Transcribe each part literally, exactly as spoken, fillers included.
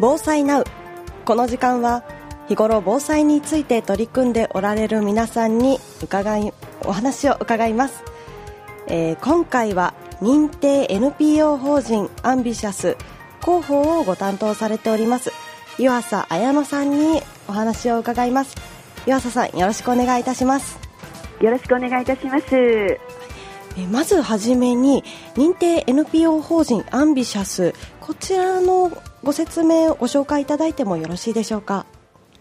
防災ナウ。この時間は日頃防災について取り組んでおられる皆さんに伺いお話を伺います、えー、今回は認定 エヌピーオー 法人アンビシャス広報をご担当されております湯浅彩乃さんにお話を伺います。湯浅さん、よろしくお願いいたします。よろしくお願いいたします。まずはじめに認定 エヌピーオー 法人アンビシャス、こちらのご説明をご紹介いただいてもよろしいでしょうか。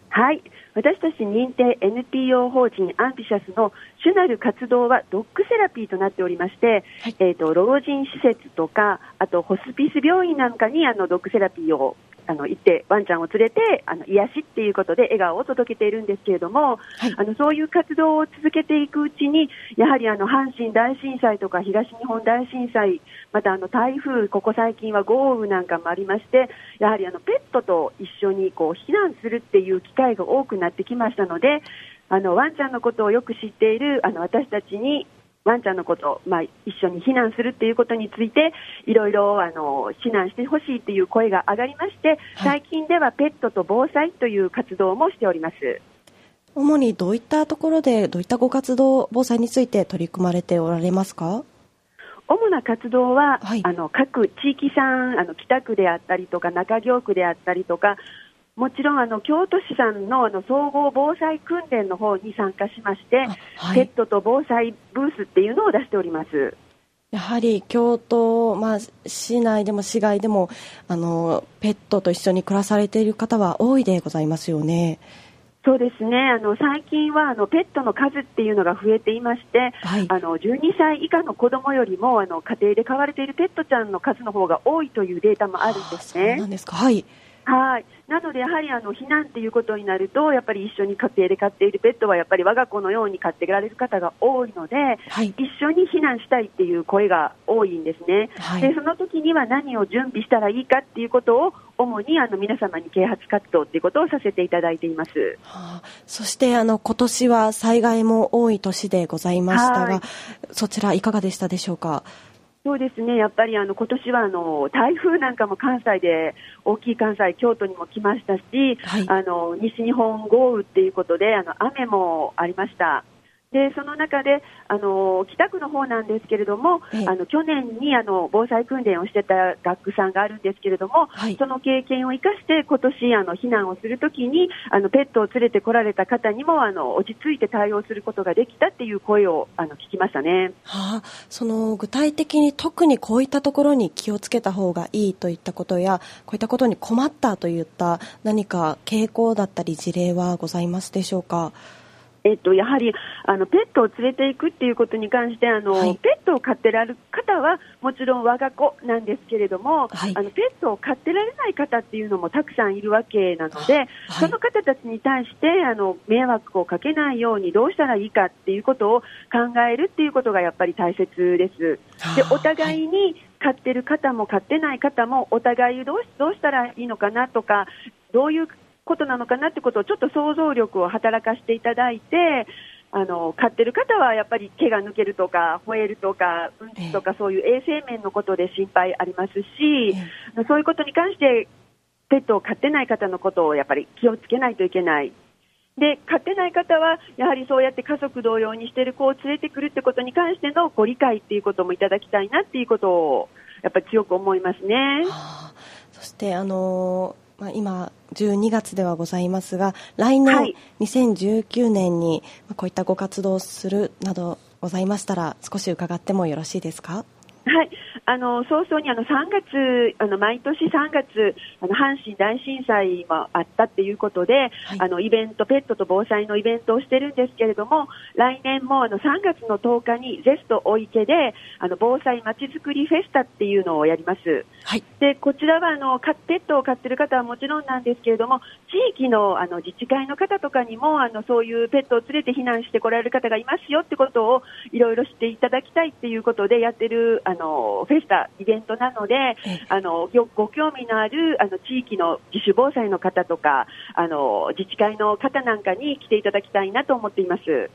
はい、私たち認定 エヌピーオー 法人アンビシャスの主なる活動はドッグセラピーとなっておりまして、はい、えーと、老人施設とかあとホスピス病院なんかにあのドッグセラピーをあの行ってワンちゃんを連れてあの癒しっていうことで笑顔を届けているんですけれども、はい、あのそういう活動を続けていくうちにやはりあの阪神大震災とか東日本大震災、またあの台風、ここ最近は豪雨なんかもありまして、やはりあのペットと一緒にこう避難するっていう機会が多くなってきましたので、あのワンちゃんのことをよく知っているあの私たちにワンちゃんのこと、まあ、一緒に避難するということについていろいろあの避難してほしいという声が上がりまして、はい、最近ではペットと防災という活動もしております。主にどういったところでどういったご活動、防災について取り組まれておられますか？主な活動は、はい、あの各地域産あの北区であったりとか中京区であったりとか、もちろんあの京都市さん の, あの総合防災訓練の方に参加しまして、はい、ペットと防災ブースっていうのを出しております。やはり京都、まあ、市内でも市外でもあのペットと一緒に暮らされている方は多いでございますよね。そうですね、あの最近はあのペットの数っていうのが増えていまして、はい、あのじゅうにさい以下の子どもよりもあの家庭で飼われているペットちゃんの数の方が多いというデータもあるんですね。そうなんですか。はいはい、なのでやはりあの避難ということになるとやっぱり一緒に家庭で飼っているペットはやっぱり我が子のように飼っていられる方が多いので、はい、一緒に避難したいっていう声が多いんですね、はい、でその時には何を準備したらいいかっていうことを主にあの皆様に啓発活動っていうことをさせていただいています、はあ、そしてあの今年は災害も多い年でございましたが、そちらいかがでしたでしょうか？そうですね、やっぱりあの今年はあの台風なんかも関西で大きい関西京都にも来ましたし、はい、あの西日本豪雨ということであの雨もありました。でその中であの北区の方なんですけれども、ええ、あの去年にあの防災訓練をしてた学区さんがあるんですけれども、はい、その経験を生かして今年あの避難をするときにあのペットを連れてこられた方にもあの落ち着いて対応することができたっていう声をあの聞きましたね、はあ、その具体的に特にこういったところに気をつけた方がいいといったことや、こういったことに困ったといった何か傾向だったり事例はございますでしょうか？えっと、やはりあのペットを連れていくっていうことに関してあの、はい、ペットを飼ってられる方はもちろん我が子なんですけれども、はい、あのペットを飼ってられない方っていうのもたくさんいるわけなので、はい、その方たちに対してあの迷惑をかけないようにどうしたらいいかっていうことを考えるっていうことがやっぱり大切です。でお互いに飼ってる方も飼ってない方もお互いどうし、どうしたらいいのかなとか、どういうことなのかなってことをちょっと想像力を働かせていただいて、あの飼ってる方はやっぱり毛が抜けるとか吠えるとかうんちとかそういう衛生面のことで心配ありますし、えー、そういうことに関してペットを飼ってない方のことをやっぱり気をつけないといけない。で飼ってない方はやはりそうやって家族同様にしている子を連れてくるってことに関してのご理解っていうこともいただきたいなっていうことをやっぱり強く思いますね、はあ、そしてあのーまあ、今じゅうにがつではございますが、来年にせんじゅうきゅうねんにこういったご活動をするなどございましたら少し伺ってもよろしいですか？はい、あの早々にあのさんがつあの毎年さんがつあの阪神大震災もあったということで、はい、あのイベントペットと防災のイベントをしてるんですけれども、来年もあのさんがつのとおかにゼストお池であの防災まちづくりフェスタっていうのをやります、はい、でこちらはあのペットを飼ってる方はもちろんなんですけれども、地域 の, あの自治会の方とかにもあのそういうペットを連れて避難してこられる方がいますよってことをいろいろ知っていただきたいっていうことでやってるあのフェでしたイベントなので、あのご興味のあるあの地域の自主防災の方とかあの自治会の方なんかに来ていただきたいなと思っています。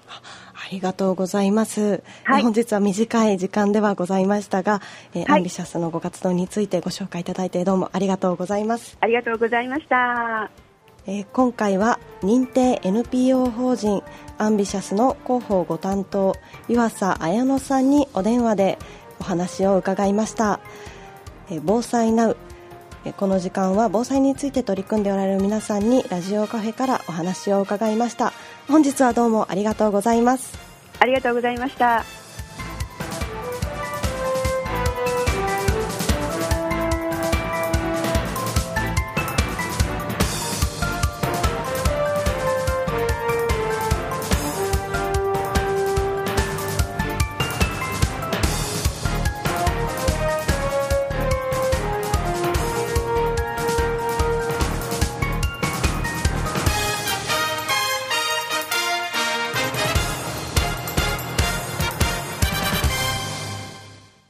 ありがとうございます、はい、本日は短い時間ではございましたが、えーはい、アンビシャスのご活動についてご紹介いただいてどうもありがとうございます。ありがとうございました。えー、今回は認定 エヌピーオー 法人アンビシャスの広報ご担当湯浅綾乃さんにお電話でお話を伺いました。えー、防災ナウ、えー、この時間は防災について取り組んでおられる皆さんにラジオカフェからお話を伺いました。本日はどうもありがとうございます。ありがとうございました。